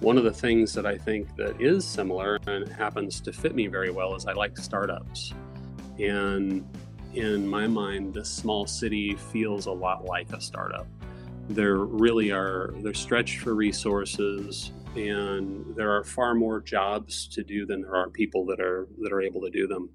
One of the things that I think that is similar and happens to fit me very well is I like startups. And in my mind, this small city feels a lot like a startup. They're stretched for resources, and there are far more jobs to do than there are people that are able to do them.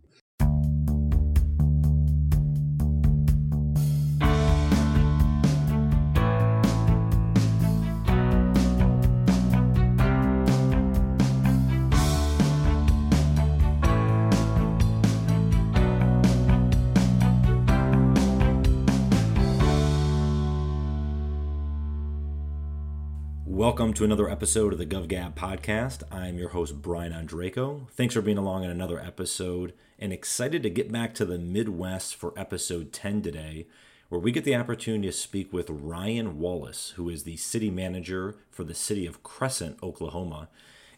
Welcome to another episode of the GovGab Podcast. I'm your host, Brian Andreco. Thanks for being along in another episode, and excited to get back to the Midwest for episode 10 today, where we get the opportunity to speak with Ryan Wallace, who is the city manager for the city of Crescent, Oklahoma.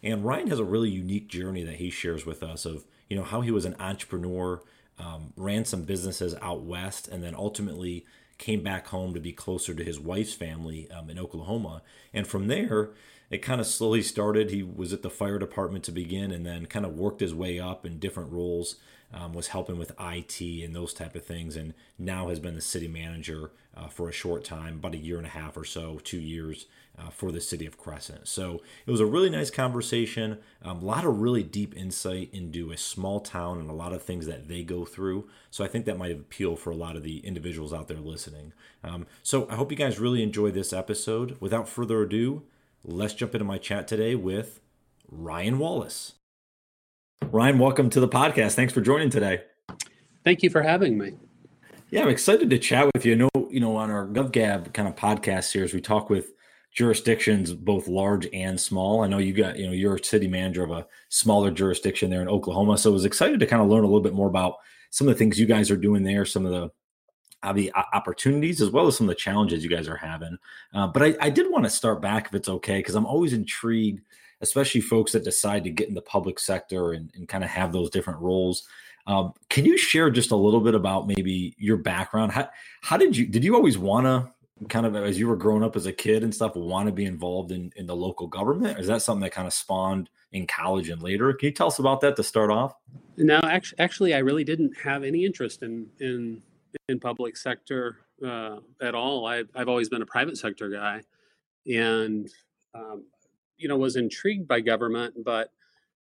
And Ryan has a really unique journey that he shares with us of, you know, how he was an entrepreneur, ran some businesses out west, and then ultimately came back home to be closer to his wife's family in Oklahoma. And from there, it kind of slowly started. He was at the fire department to begin, and then kind of worked his way up in different roles, was helping with IT and those type of things, and now has been the city manager for a short time, about a year and a half or so, 2 years, for the city of Crescent. So it was a really nice conversation, a lot of really deep insight into a small town and a lot of things that they go through. So I think that might appeal for a lot of the individuals out there listening. So I hope you guys really enjoy this episode. Without further ado, let's jump into my chat today with Ryan Wallace. Ryan, welcome to the podcast. Thanks for joining today. Thank you for having me. Yeah, I'm excited to chat with you. You know, on our GovGab kind of podcast series, we talk with jurisdictions, both large and small. I know you're a city manager of a smaller jurisdiction there in Oklahoma. So I was excited to kind of learn a little bit more about some of the things you guys are doing there, some of the opportunities, as well as some of the challenges you guys are having. But I did want to start back, if it's okay, because I'm always intrigued, especially folks that decide to get in the public sector and kind of have those different roles. Can you share just a little bit about maybe your background? How did you always want to, kind of as you were growing up as a kid and stuff, want to be involved in the local government? Or is that something that kind of spawned in college and later? Can you tell us about that to start off? No, actually, I really didn't have any interest in public sector at all. I've always been a private sector guy, and was intrigued by government, but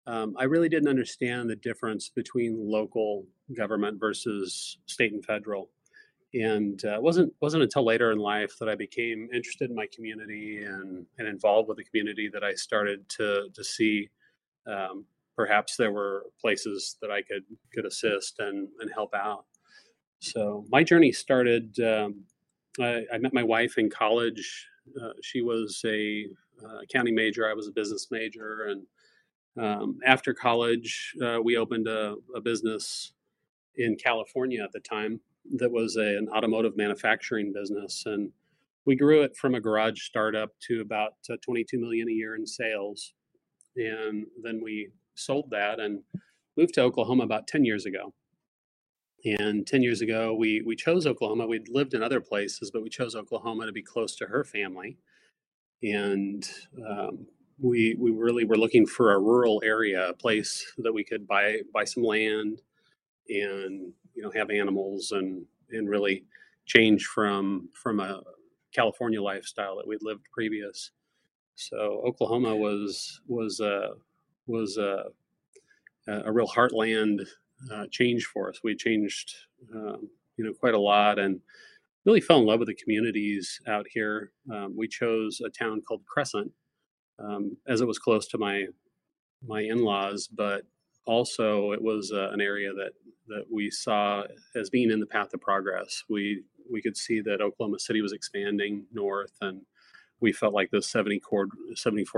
I really didn't understand the difference between local government versus state and federal. And it wasn't until later in life that I became interested in my community and involved with the community that I started to see perhaps there were places that I could assist and help out. So my journey started, I met my wife in college. She was a accounting major. I was a business major. And after college, we opened a business in California at the time. That was an automotive manufacturing business, and we grew it from a garage startup to about $22 million a year in sales. And then we sold that and moved to Oklahoma about 10 years ago. And 10 years ago, we chose Oklahoma. We'd lived in other places, but we chose Oklahoma to be close to her family. And we really were looking for a rural area, a place that we could buy some land and have animals and really change from a California lifestyle that we'd lived previous. So Oklahoma was a real heartland change for us. We changed quite a lot and really fell in love with the communities out here. We chose a town called Crescent as it was close to my in-laws, but also it was an area that we saw as being in the path of progress. We could see that Oklahoma City was expanding north, and we felt like the 74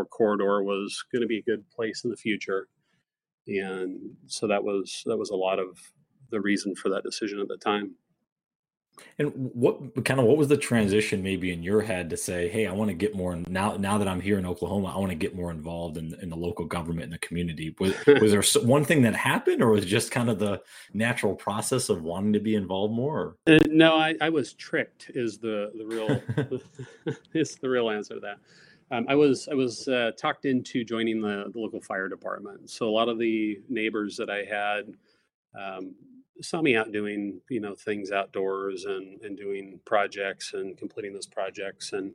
corridor was going to be a good place in the future. And so that was a lot of the reason for that decision at the time. And what was the transition maybe in your head to say, hey, I want to get more, now that I'm here in Oklahoma, I want to get more involved in the local government and the community. Was there one thing that happened, or was it just kind of the natural process of wanting to be involved more? No, I was tricked is the real answer to that. I was talked into joining the local fire department. So a lot of the neighbors that I had saw me out doing, you know, things outdoors and doing projects and completing those projects, and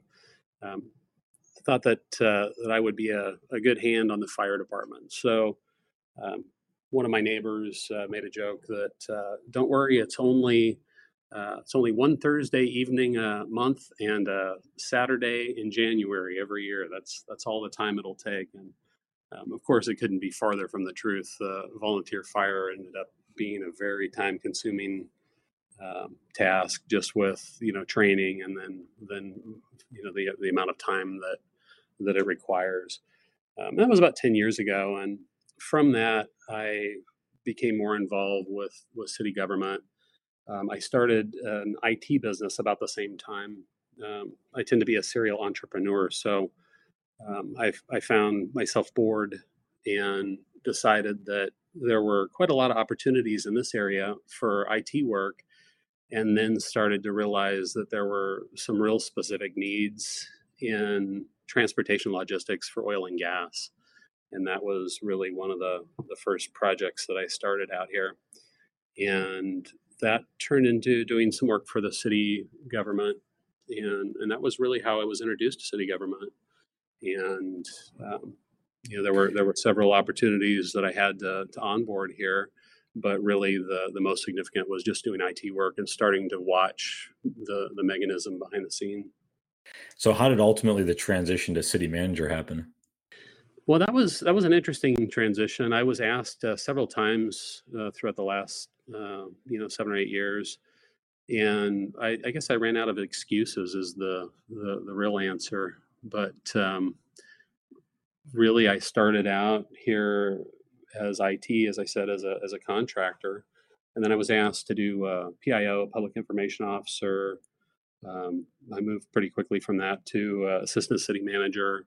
thought that I would be a good hand on the fire department. So one of my neighbors made a joke that don't worry, it's only one Thursday evening a month and a Saturday in January every year. That's all the time it'll take. And of course, it couldn't be farther from the truth. Volunteer fire ended up being a very time-consuming task, just with, you know, training and then you know, the amount of time that it requires. That was about 10 years ago, and from that, I became more involved with city government. I started an IT business about the same time. I tend to be a serial entrepreneur, so I found myself bored and decided that there were quite a lot of opportunities in this area for IT work, and then started to realize that there were some real specific needs in transportation logistics for oil and gas. And that was really one of the first projects that I started out here. And that turned into doing some work for the city government. And that was really how I was introduced to city government. And, you know, there were several opportunities that I had to onboard here, but really the most significant was just doing IT work and starting to watch the mechanism behind the scene. So how did ultimately the transition to city manager happen? Well, that was an interesting transition. I was asked several times throughout the last 7 or 8 years, and I guess I ran out of excuses is the real answer. But really, I started out here as IT, as I said, as a contractor, and then I was asked to do PIO, public information officer. I moved pretty quickly from that to assistant city manager.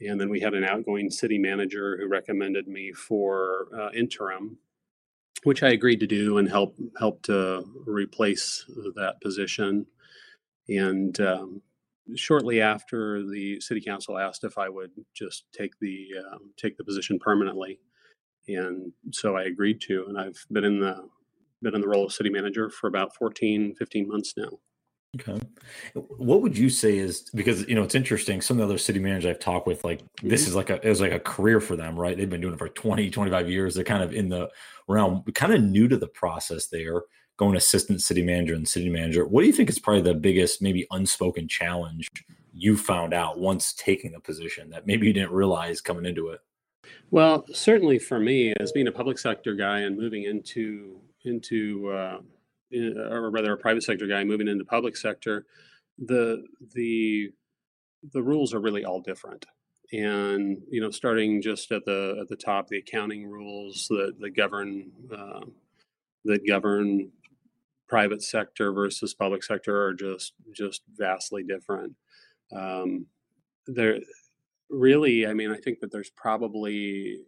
And then we had an outgoing city manager who recommended me for interim, which I agreed to do and help to replace that position. And shortly after, the city council asked if I would just take the position permanently, and so I agreed to. And I've been in the role of city manager for about 15 months now. Okay. What would you say is, because, you know, it's interesting, some of the other city managers I've talked with, like, this is it was like a career for them, right? They've been doing it for 20, 25 years. They're kind of in the realm, kind of new to the process there, going assistant city manager and city manager. What do you think is probably the biggest, maybe unspoken challenge you found out once taking the position that maybe you didn't realize coming into it? Well, certainly for me, as being a public sector guy and moving into a private sector guy moving into public sector, the rules are really all different. And, you know, starting just at the top, the accounting rules that govern private sector versus public sector are just vastly different. There really, I mean, I think that there's probably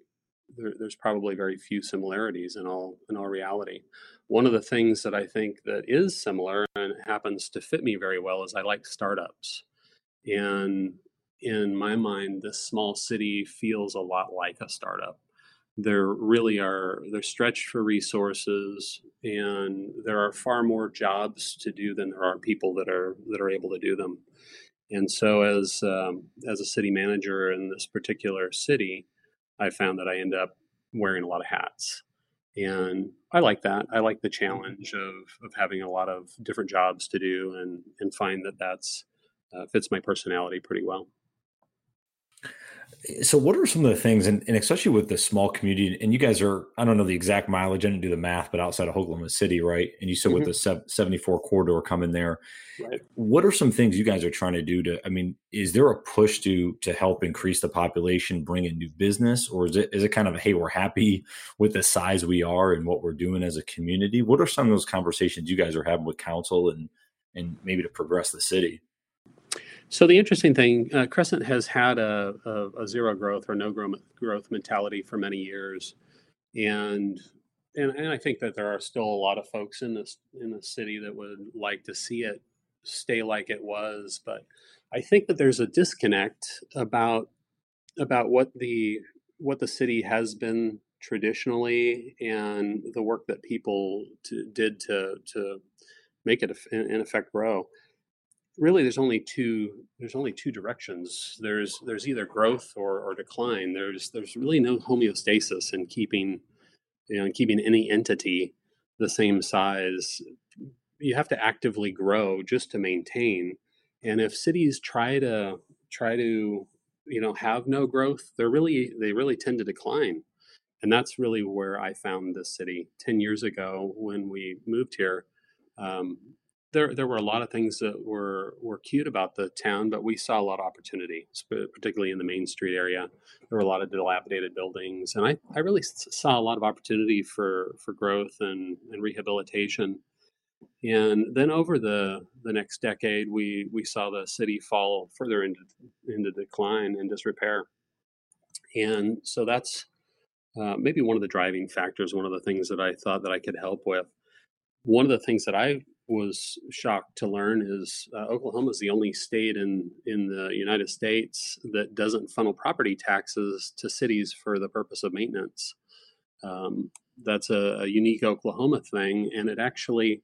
very few similarities in all reality. One of the things that I think that is similar and happens to fit me very well is I like startups. And in my mind, this small city feels a lot like a startup. They're stretched for resources, and there are far more jobs to do than there are people that are able to do them. And so as a city manager in this particular city, I found that I end up wearing a lot of hats, and I like that. I like the challenge of having a lot of different jobs to do, and find that fits my personality pretty well. So what are some of the things, and especially with the small community, and you guys are, I don't know the exact mileage, I didn't do the math, but outside of Oklahoma City, right? And you said with the 74 corridor coming there, right. What are some things you guys are trying to do is there a push to help increase the population, bring in new business, or is it kind of, hey, we're happy with the size we are and what we're doing as a community? What are some of those conversations you guys are having with council and maybe to progress the city? So the interesting thing, Crescent has had a zero growth or no growth mentality for many years, and I think that there are still a lot of folks in this city that would like to see it stay like it was. But I think that there's a disconnect about what the city has been traditionally and the work that people did to make it in effect grow. Really, there's only two directions. There's either growth or decline. There's really no homeostasis in keeping any entity the same size. You have to actively grow just to maintain. And if cities try to have no growth, they really tend to decline. And that's really where I found this city 10 years ago when we moved here. There were a lot of things that were cute about the town, but we saw a lot of opportunity, particularly in the Main Street area. There were a lot of dilapidated buildings, and I really saw a lot of opportunity for growth and rehabilitation. And then over the next decade, we saw the city fall further into decline and disrepair. And so that's maybe one of the driving factors, one of the things that I thought that I could help with. One of the things that I was shocked to learn is Oklahoma is the only state in the United States that doesn't funnel property taxes to cities for the purpose of maintenance. That's a unique Oklahoma thing, and it actually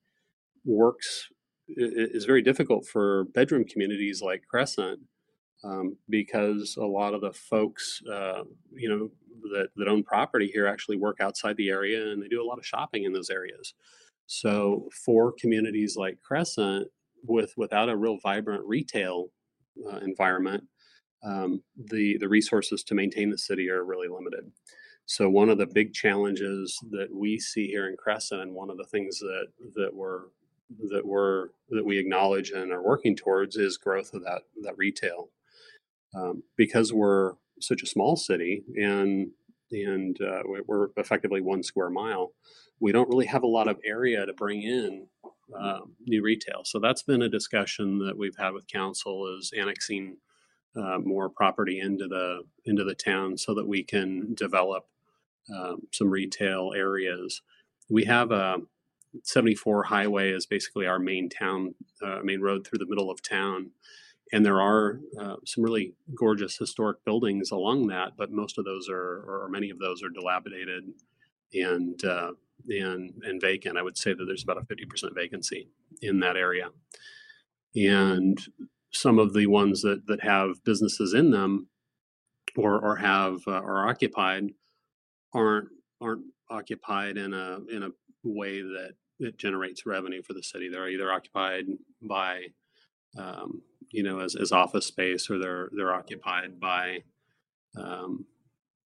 works. It is very difficult for bedroom communities like Crescent because a lot of the folks that own property here actually work outside the area, and they do a lot of shopping in those areas. So for communities like Crescent, without a real vibrant retail environment, the resources to maintain the city are really limited. So one of the big challenges that we see here in Crescent, and one of the things that we acknowledge and are working towards, is growth of that retail, because we're such a small city and we're effectively 1 square mile. We don't really have a lot of area to bring in new retail. So that's been a discussion that we've had with council, is annexing more property into the town so that we can develop some retail areas. We have a 74 highway is basically our main road through the middle of town. And there are some really gorgeous historic buildings along that, but most of those are, or many of those are dilapidated and vacant. I would say that there's about a 50% vacancy in that area. And some of the ones that have businesses in them or have are occupied aren't occupied in a way that it generates revenue for the city. They're either occupied by as office space, or they're occupied by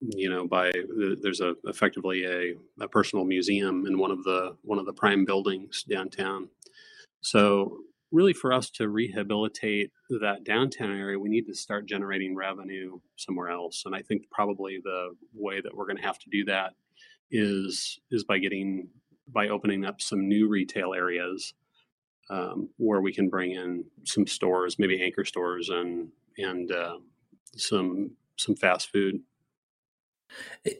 there's effectively a personal museum in one of the prime buildings downtown. So really, for us to rehabilitate that downtown area, we need to start generating revenue somewhere else. And I think probably the way that we're going to have to do that is by opening up some new retail areas where we can bring in some stores, maybe anchor stores and some fast food.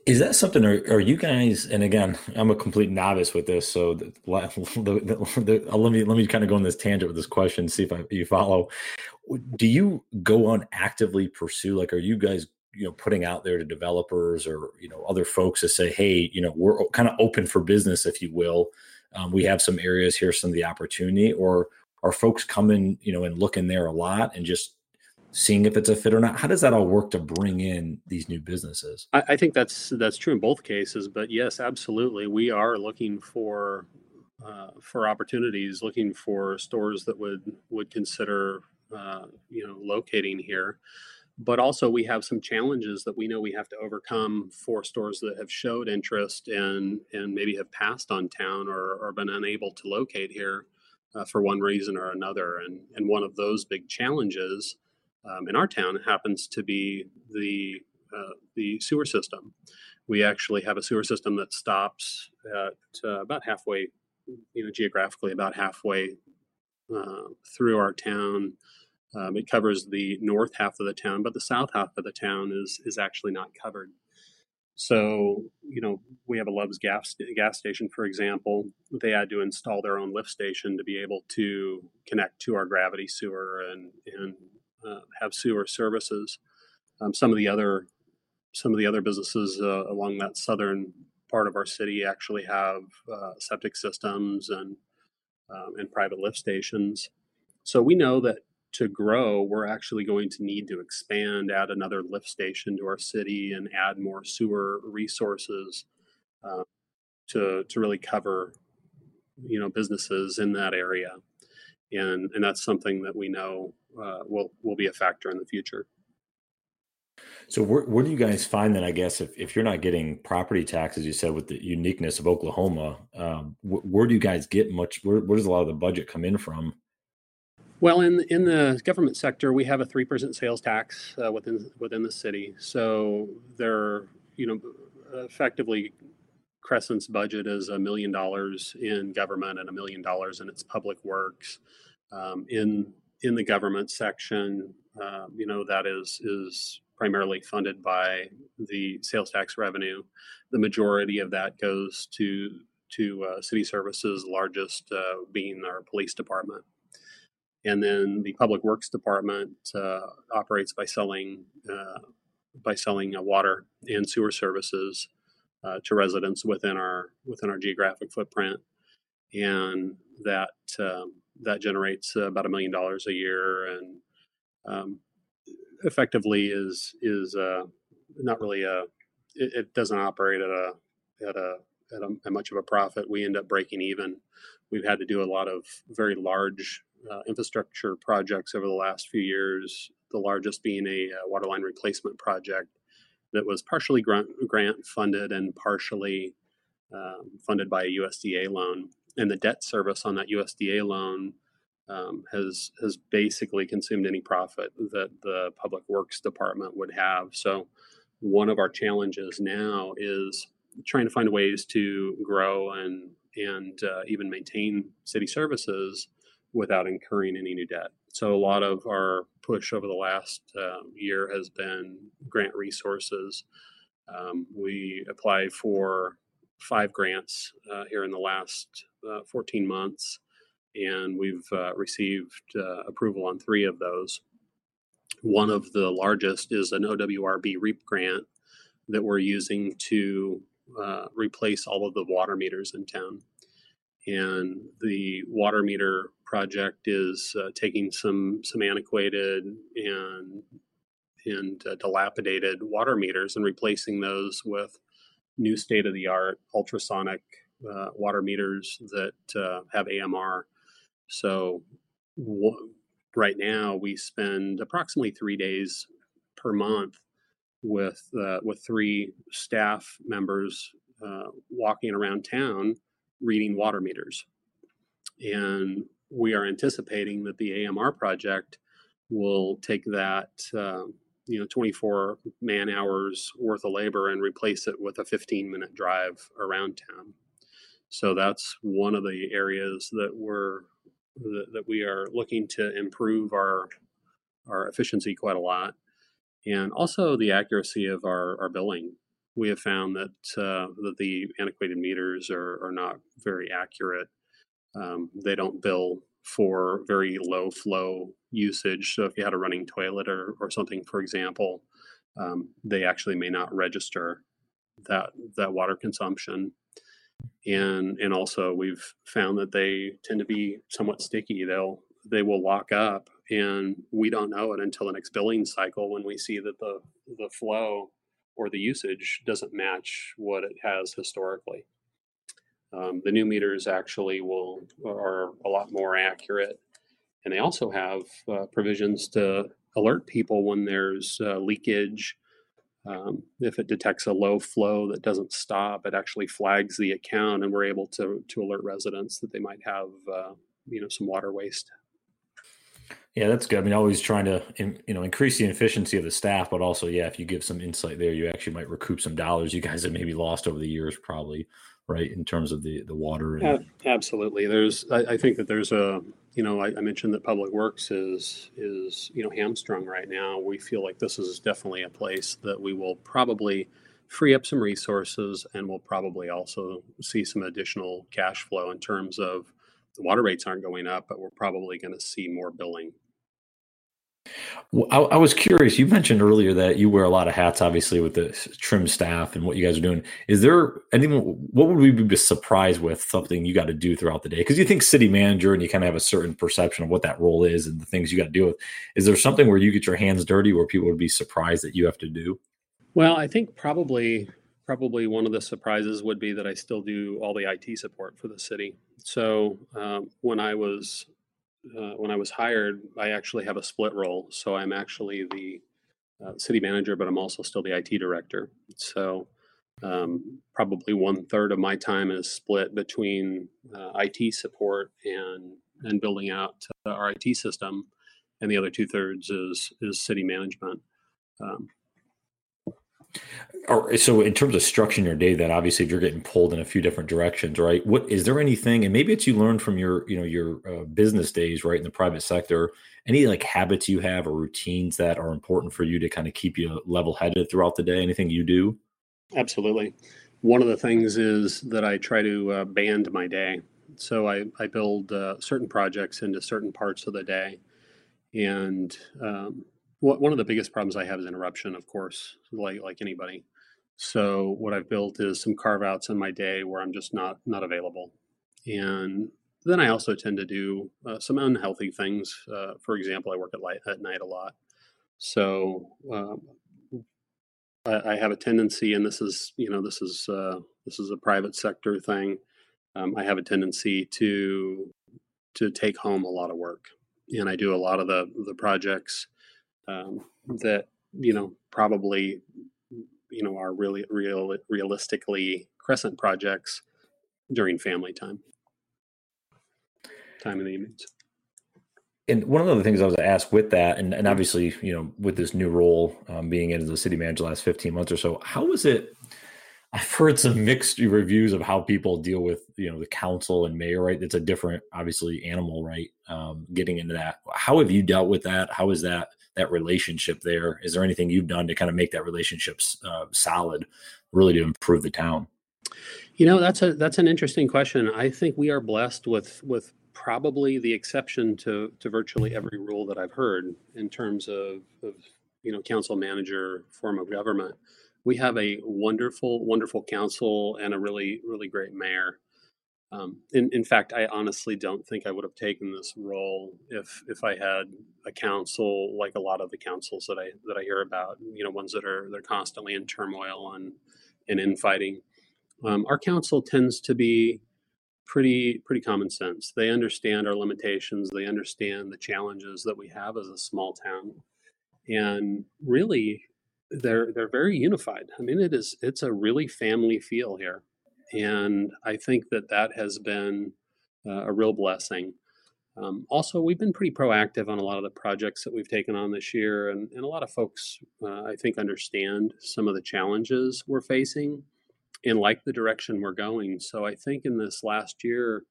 Is that something, are you guys, and again, I'm a complete novice with this, so let me kind of go on this tangent with this question, see if you follow. Do you go on actively pursue, like, are you guys, putting out there to developers or, other folks to say, hey, we're kind of open for business, if you will. We have some areas here, some of the opportunity, or are folks coming, and looking there a lot and just seeing if it's a fit or not? How does that all work to bring in these new businesses? I think that's true in both cases, but yes, absolutely. We are looking for opportunities, looking for stores that would consider, locating here. But also we have some challenges that we know we have to overcome for stores that have showed interest and maybe have passed on town or been unable to locate here for one reason or another. And one of those big challenges in our town happens to be the sewer system. We actually have a sewer system that stops at about halfway, geographically about halfway through our town. It covers the north half of the town, but the south half of the town is actually not covered. So, we have a Love's gas station, for example. They had to install their own lift station to be able to connect to our gravity sewer and have sewer services. Some of the other businesses along that southern part of our city actually have septic systems and private lift stations. So we know that to grow, we're actually going to need to expand, add another lift station to our city, and add more sewer resources to really cover, you know, businesses in that area, and that's something that we know will be a factor in the future. So where do you guys find that, I guess, if you're not getting property taxes, you said with the uniqueness of Oklahoma, where do you guys get much, where does a lot of the budget come in from? Well, in the government sector, we have a 3% sales tax within the city. So they're, you know, effectively Crescent's budget is $1 million in government and $1 million in its public works. In the government section, you know, that is primarily funded by the sales tax revenue. The majority of that goes to city services, largest being our police department. And then the public works department operates by selling water and sewer services to residents within our geographic footprint, and that generates about $1 million a year, and effectively is not really it doesn't operate at much of a profit. We end up breaking even. We've had to do a lot of very large infrastructure projects over the last few years, the largest being a waterline replacement project that was partially grant funded and partially funded by a USDA loan. And the debt service on that USDA loan has basically consumed any profit that the public works department would have. So one of our challenges now is trying to find ways to grow and even maintain city services without incurring any new debt. So a lot of our push over the last year has been grant resources. We applied for 5 grants here in the last 14 months, and we've received approval on 3 of those. One of the largest is an OWRB REAP grant that we're using to replace all of the water meters in town. And the water meter project is taking some antiquated and dilapidated water meters and replacing those with new state-of-the-art ultrasonic water meters that have AMR. So right now we spend approximately 3 days per month with 3 staff members walking around town reading water meters. And we are anticipating that the AMR project will take that 24 man hours worth of labor and replace it with a 15-minute drive around town. So that's one of the areas that we are looking to improve our efficiency quite a lot, and also the accuracy of our billing. We have found that the antiquated meters are not very accurate. They don't bill for very low flow usage. So if you had a running toilet or something, for example, they actually may not register that water consumption. And also we've found that they tend to be somewhat sticky. They will lock up, and we don't know it until the next billing cycle when we see that the flow or the usage doesn't match what it has historically. The new meters actually are a lot more accurate, and they also have provisions to alert people when there's leakage. If it detects a low flow that doesn't stop, it actually flags the account, and we're able to alert residents that they might have some water waste. Yeah, that's good. I mean, always trying to increase the efficiency of the staff, but also, yeah, if you give some insight there, you actually might recoup some dollars you guys have maybe lost over the years, probably, right, in terms of the water. And... Absolutely. I think that there's I mentioned that public works is hamstrung right now. We feel like this is definitely a place that we will probably free up some resources, and we'll probably also see some additional cash flow in terms of the water rates aren't going up, but we're probably going to see more billing. Well, I was curious, you mentioned earlier that you wear a lot of hats, obviously, with the trim staff and what you guys are doing. Is there anything, what would we be surprised with something you got to do throughout the day? Because you think city manager and you kind of have a certain perception of what that role is and the things you got to deal with. Is there something where you get your hands dirty where people would be surprised that you have to do? Well, I think probably one of the surprises would be that I still do all the IT support for the city. So when I was hired, I actually have a split role. So I'm actually the city manager, but I'm also still the IT director. So probably 1/3 of my time is split between IT support and building out our IT system. And the other 2/3 is city management. So in terms of structuring your day, then obviously you're getting pulled in a few different directions, right? What is there anything, and maybe it's you learned from your business days, right, in the private sector, any like habits you have or routines that are important for you to kind of keep you level-headed throughout the day? Anything you do? Absolutely. One of the things is that I try to band my day. So I build certain projects into certain parts of the day, and one of the biggest problems I have is interruption, of course, like anybody. So what I've built is some carve-outs in my day where I'm just not available. And then I also tend to do some unhealthy things. For example, I work at night a lot. So I have a tendency, and this is a private sector thing. I have a tendency to take home a lot of work, and I do a lot of the projects that, probably, are really realistically Crescent projects during family time in the evenings. And one of the other things I was asked with that, and obviously, with this new role, being in as a city manager the last 15 months or so, how was it? I've heard some mixed reviews of how people deal with, the council and mayor, right? It's a different, obviously, animal, right? Getting into that. How have you dealt with that? How is that relationship there? Is there anything you've done to kind of make that relationship solid, really to improve the town? That's an interesting question. I think we are blessed with probably the exception to virtually every rule that I've heard in terms of council manager form of government. We have a wonderful, wonderful council and a really, really great mayor. In fact, I honestly don't think I would have taken this role if I had a council like a lot of the councils that I hear about. Ones that they're constantly in turmoil and infighting. Our council tends to be pretty common sense. They understand our limitations. They understand the challenges that we have as a small town, and really, they're very unified. I mean, it's a really family feel here. And I think that has been a real blessing. Also, we've been pretty proactive on a lot of the projects that we've taken on this year. And a lot of folks, I think, understand some of the challenges we're facing and like the direction we're going. So I think in this last year,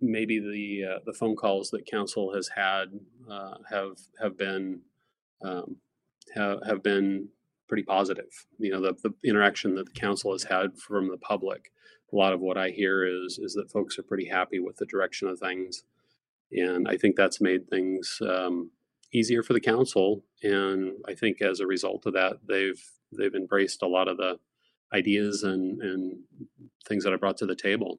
maybe the phone calls that council has had have been pretty positive. The interaction that the council has had from the public, a lot of what I hear is that folks are pretty happy with the direction of things. And I think that's made things easier for the council. And I think as a result of that, they've embraced a lot of the ideas and things that I brought to the table.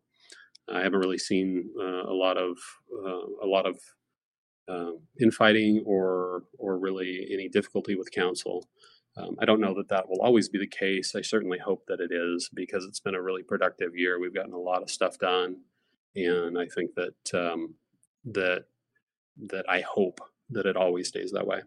I haven't really seen a lot of infighting or really any difficulty with council. I don't know that will always be the case. I certainly hope that it is, because it's been a really productive year. We've gotten a lot of stuff done, and I think that I hope that it always stays that way.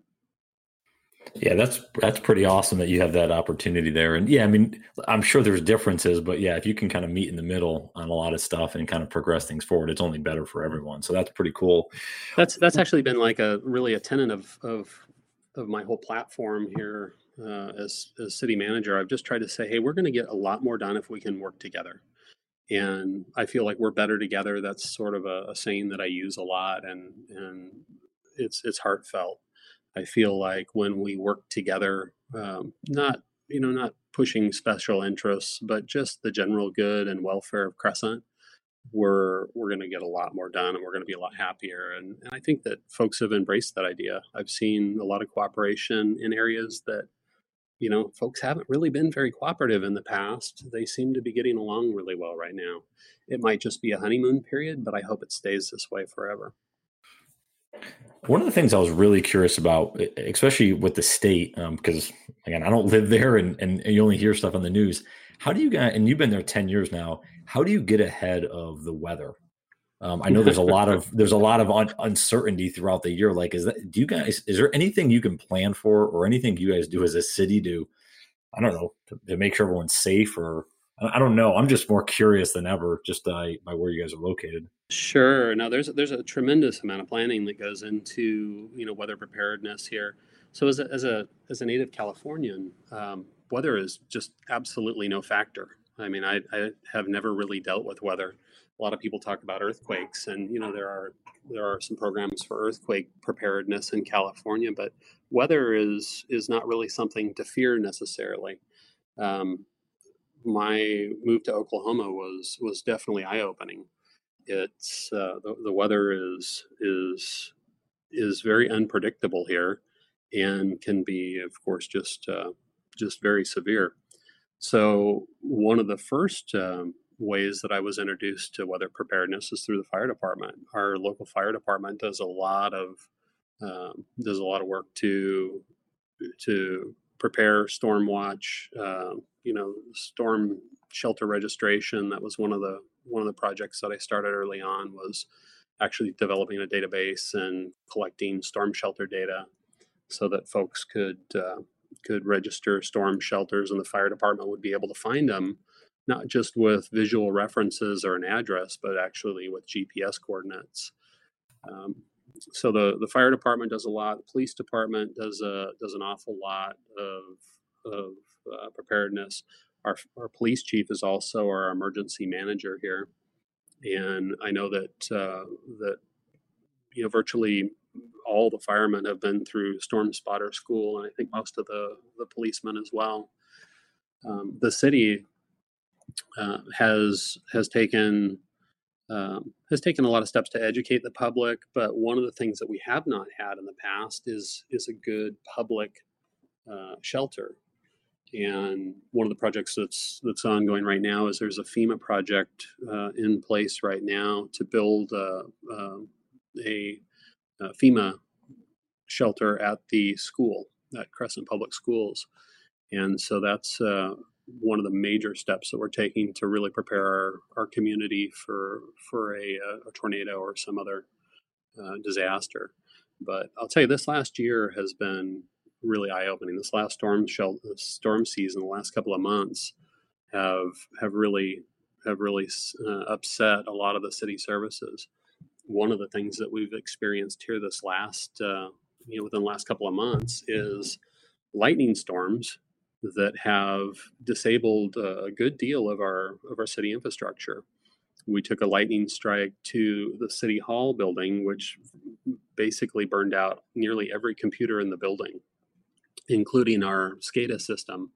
Yeah, that's pretty awesome that you have that opportunity there. And yeah, I mean, I'm sure there's differences, but yeah, if you can kind of meet in the middle on a lot of stuff and kind of progress things forward, it's only better for everyone. So that's pretty cool. That's actually been like a tenet of my whole platform here as city manager. I've just tried to say, hey, we're going to get a lot more done if we can work together. And I feel like we're better together. That's sort of a saying that I use a lot, and it's heartfelt. I feel like when we work together, not pushing special interests, but just the general good and welfare of Crescent, we're going to get a lot more done, and we're going to be a lot happier. And I think that folks have embraced that idea. I've seen a lot of cooperation in areas that, you know, folks haven't really been very cooperative in the past. They seem to be getting along really well right now. It might just be a honeymoon period, but I hope it stays this way forever. One of the things I was really curious about, especially with the state, because again, I don't live there, and you only hear stuff on the news. How do you guys, and you've been there 10 years now, how do you get ahead of the weather? I know there's a lot of uncertainty throughout the year. Like, is there anything you can plan for, or anything you guys do as a city to, I don't know, to make sure everyone's safe, or I don't know. I'm just more curious than ever, just by where you guys are located. Sure. Now, there's a tremendous amount of planning that goes into, you know, weather preparedness here. So as a native Californian, weather is just absolutely no factor. I mean, I have never really dealt with weather. A lot of people talk about earthquakes, and you know, there are some programs for earthquake preparedness in California, but weather is not really something to fear necessarily. My move to Oklahoma was definitely eye-opening. It's the weather is very unpredictable here, and can be, of course, just very severe. So one of the first ways that I was introduced to weather preparedness is through the fire department. Our local fire department does a lot of work to prepare storm watch. You know, storm shelter registration. That was one of the projects that I started early on, was actually developing a database and collecting storm shelter data so that folks could register storm shelters, and the fire department would be able to find them, not just with visual references or an address, but actually with GPS coordinates. So the fire department does a lot. The police department does an awful lot of preparedness. Our police chief is also our emergency manager here, and I know that you know, virtually all the firemen have been through Storm Spotter School, and I think most of the policemen as well. The city has taken a lot of steps to educate the public, but one of the things that we have not had in the past is a good public shelter. And one of the projects that's ongoing right now is there's a FEMA project in place right now to build a FEMA shelter at the school, at Crescent Public Schools. And so that's one of the major steps that we're taking to really prepare our community for a tornado or some other disaster. But I'll tell you, this last year has been really eye-opening. This last storm season, the last couple of months have really upset a lot of the city services. One of the things that we've experienced here this last, within the last couple of months, is lightning storms that have disabled a good deal of our city infrastructure. We took a lightning strike to the City Hall building, which basically burned out nearly every computer in the building, including our SCADA system.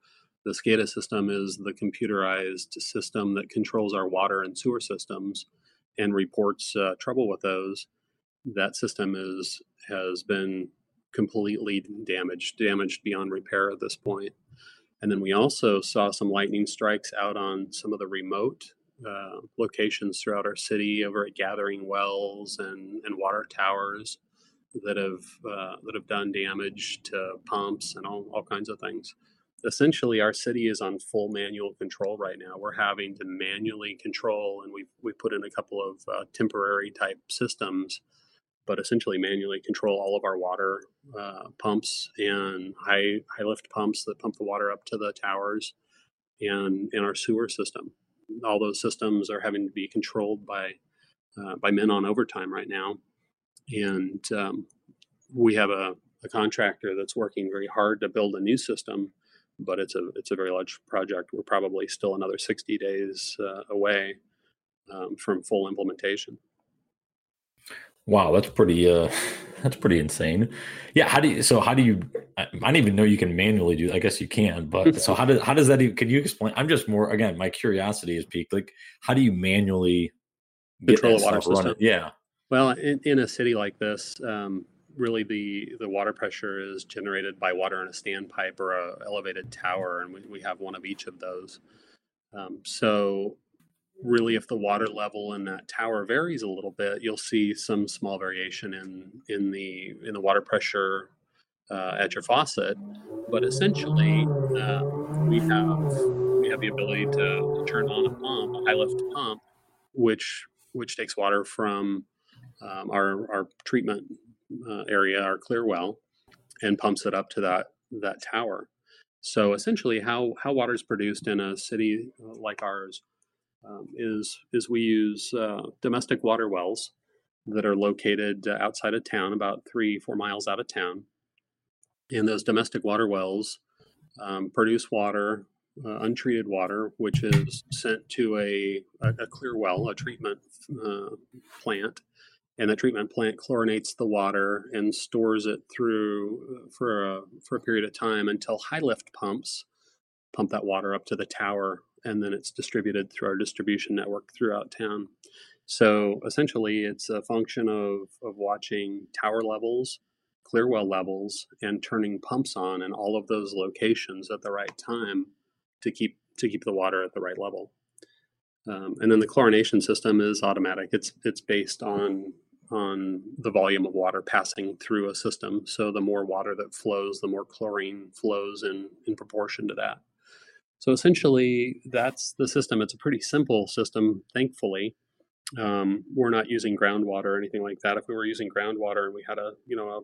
The SCADA system is the computerized system that controls our water and sewer systems and reports trouble with those. That system has been completely damaged beyond repair at this point. And then we also saw some lightning strikes out on some of the remote locations throughout our city, over at gathering wells and water towers that have done damage to pumps and all kinds of things. Essentially, our city is on full manual control right now. We're having to manually control, and we put in a couple of temporary type systems, but essentially manually control all of our water pumps and high lift pumps that pump the water up to the towers, and in our sewer system. All those systems are having to be controlled by men on overtime right now. And we have a contractor that's working very hard to build a new system, but it's a very large project. We're probably still another 60 days away from full implementation. Wow, that's pretty insane. Yeah, how do you? I don't even know you can manually do. I guess you can, but so how does that? Could you explain? I'm just more, again, my curiosity is piqued. Like, how do you manually control the water system. Yeah. Well, in a city like this, really the water pressure is generated by water in a standpipe or a elevated tower, and we have one of each of those. So really, if the water level in that tower varies a little bit, you'll see some small variation in the water pressure at your faucet. But essentially, we have the ability to turn on a pump, a high lift pump, which takes water from our treatment area, our clear well, and pumps it up to that tower. So essentially, how water is produced in a city like ours is we use domestic water wells that are located outside of town, about 3-4 miles out of town. And those domestic water wells produce water, untreated water, which is sent to a clear well, a treatment plant. And the treatment plant chlorinates the water and stores it through for a period of time until high lift pumps pump that water up to the tower, and then it's distributed through our distribution network throughout town. So essentially, it's a function of watching tower levels, clear well levels, and turning pumps on in all of those locations at the right time to keep the water at the right level. And then the chlorination system is automatic. It's based on the volume of water passing through a system. So the more water that flows, the more chlorine flows in proportion to that. So essentially, that's the system. It's a pretty simple system, thankfully. We're not using groundwater or anything like that. If we were using groundwater and we had a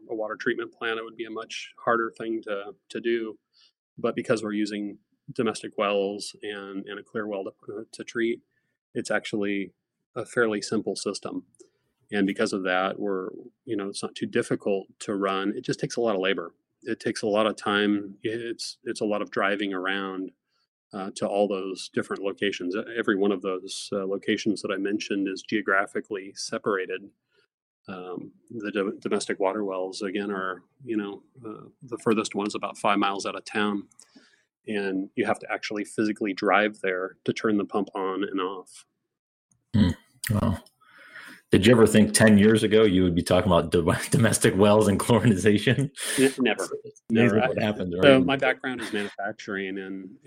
water treatment plant, it would be a much harder thing to do. But because we're using domestic wells and a clear well to treat, it's actually a fairly simple system. And because of that, it's not too difficult to run. It just takes a lot of labor. It takes a lot of time. It's a lot of driving around to all those different locations. Every one of those locations that I mentioned is geographically separated. The domestic water wells, again, are, the furthest one's about 5 miles out of town. And you have to actually physically drive there to turn the pump on and off. Wow. Did you ever think 10 years ago you would be talking about domestic wells and chlorinization? Never. What happened, right? So my background is manufacturing, and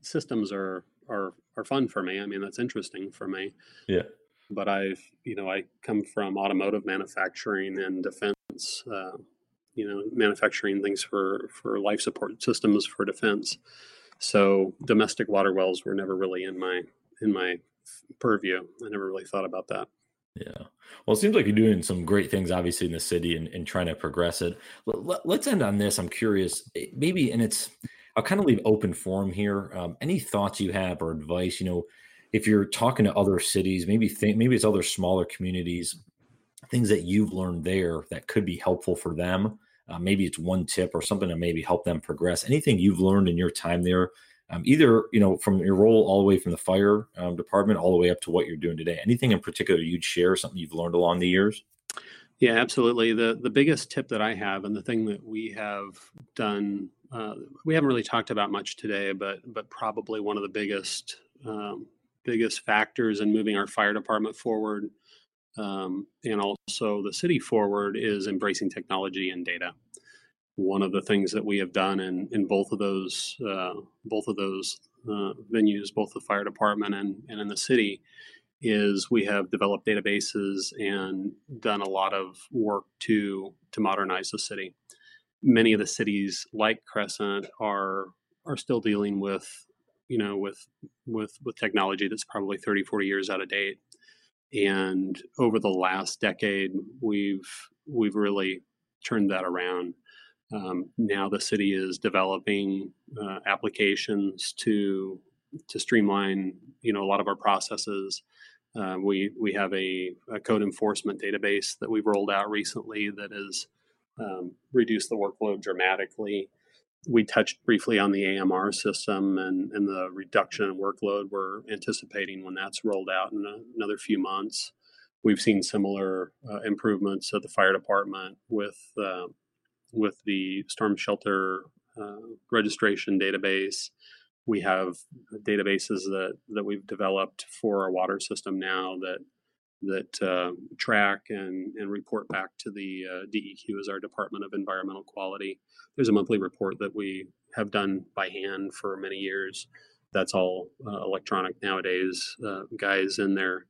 systems are fun for me. I mean, that's interesting for me. Yeah. But I come from automotive manufacturing and defense, manufacturing things for life support systems for defense. So domestic water wells were never really in my purview. I never really thought about that. Yeah. Well, it seems like you're doing some great things, obviously, in the city and trying to progress it. Let's end on this. I'm curious, maybe, and I'll kind of leave open forum here. Any thoughts you have or advice, if you're talking to other cities, maybe it's other smaller communities, things that you've learned there that could be helpful for them. Maybe it's one tip or something to maybe help them progress. Anything you've learned in your time there, either, from your role all the way from the fire department all the way up to what you're doing today. Anything in particular you'd share, something you've learned along the years? Yeah, absolutely. The biggest tip that I have, and the thing that we have done, we haven't really talked about much today, but probably one of the biggest factors in moving our fire department forward, and also the city forward, is embracing technology and data. One of the things that we have done in both of those venues, both the fire department and in the city, is we have developed databases and done a lot of work to modernize the city. Many of the cities like Crescent are still dealing with technology that's probably 30, 40 years out of date. And over the last decade, we've really turned that around. Now the city is developing applications to streamline, a lot of our processes. We have a code enforcement database that we've rolled out recently that has reduced the workload dramatically. We touched briefly on the AMR system and the reduction in workload we're anticipating when that's rolled out in another few months. We've seen similar improvements at the fire department with the storm shelter registration database. We have databases that we've developed for our water system now that that track and report back to the DEQ as our Department of Environmental Quality. There's a monthly report that we have done by hand for many years. That's all electronic nowadays. Guys in their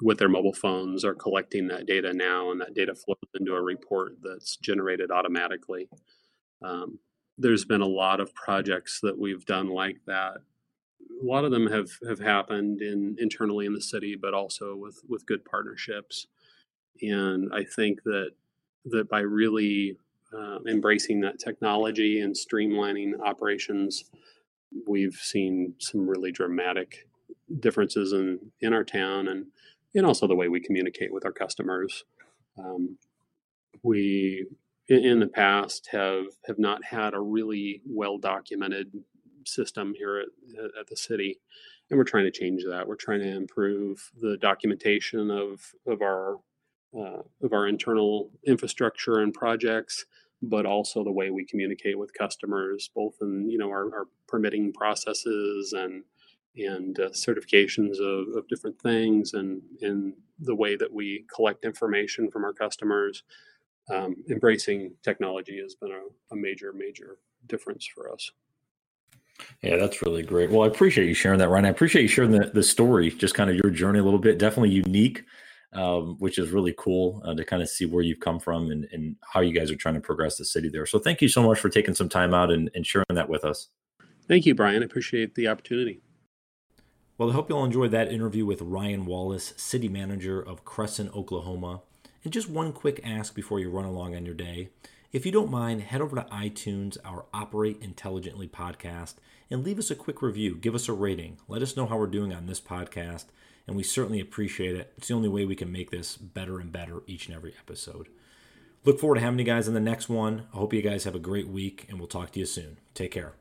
with their mobile phones are collecting that data now, and that data flows into a report that's generated automatically. There's been a lot of projects that we've done like that. A lot of them have happened internally in the city, but also with good partnerships. And I think that by really embracing that technology and streamlining operations, we've seen some really dramatic differences in our town and also the way we communicate with our customers. We in the past have not had a really well documented system here at the city, and we're trying to change that. We're trying to improve the documentation of our internal infrastructure and projects, but also the way we communicate with customers, both in our permitting processes and certifications of different things, and in the way that we collect information from our customers. Embracing technology has been a major difference for us. Yeah, that's really great. Well, I appreciate you sharing that, Ryan. I appreciate you sharing the story, just kind of your journey a little bit. Definitely unique, which is really cool to kind of see where you've come from and how you guys are trying to progress the city there. So thank you so much for taking some time out and sharing that with us. Thank you, Brian. I appreciate the opportunity. Well, I hope you'll enjoy that interview with Ryan Wallace, City Manager of Crescent, Oklahoma. And just one quick ask before you run along on your day. If you don't mind, head over to iTunes, our Operate Intelligently podcast, and leave us a quick review. Give us a rating. Let us know how we're doing on this podcast, and we certainly appreciate it. It's the only way we can make this better and better each and every episode. Look forward to having you guys in the next one. I hope you guys have a great week, and we'll talk to you soon. Take care.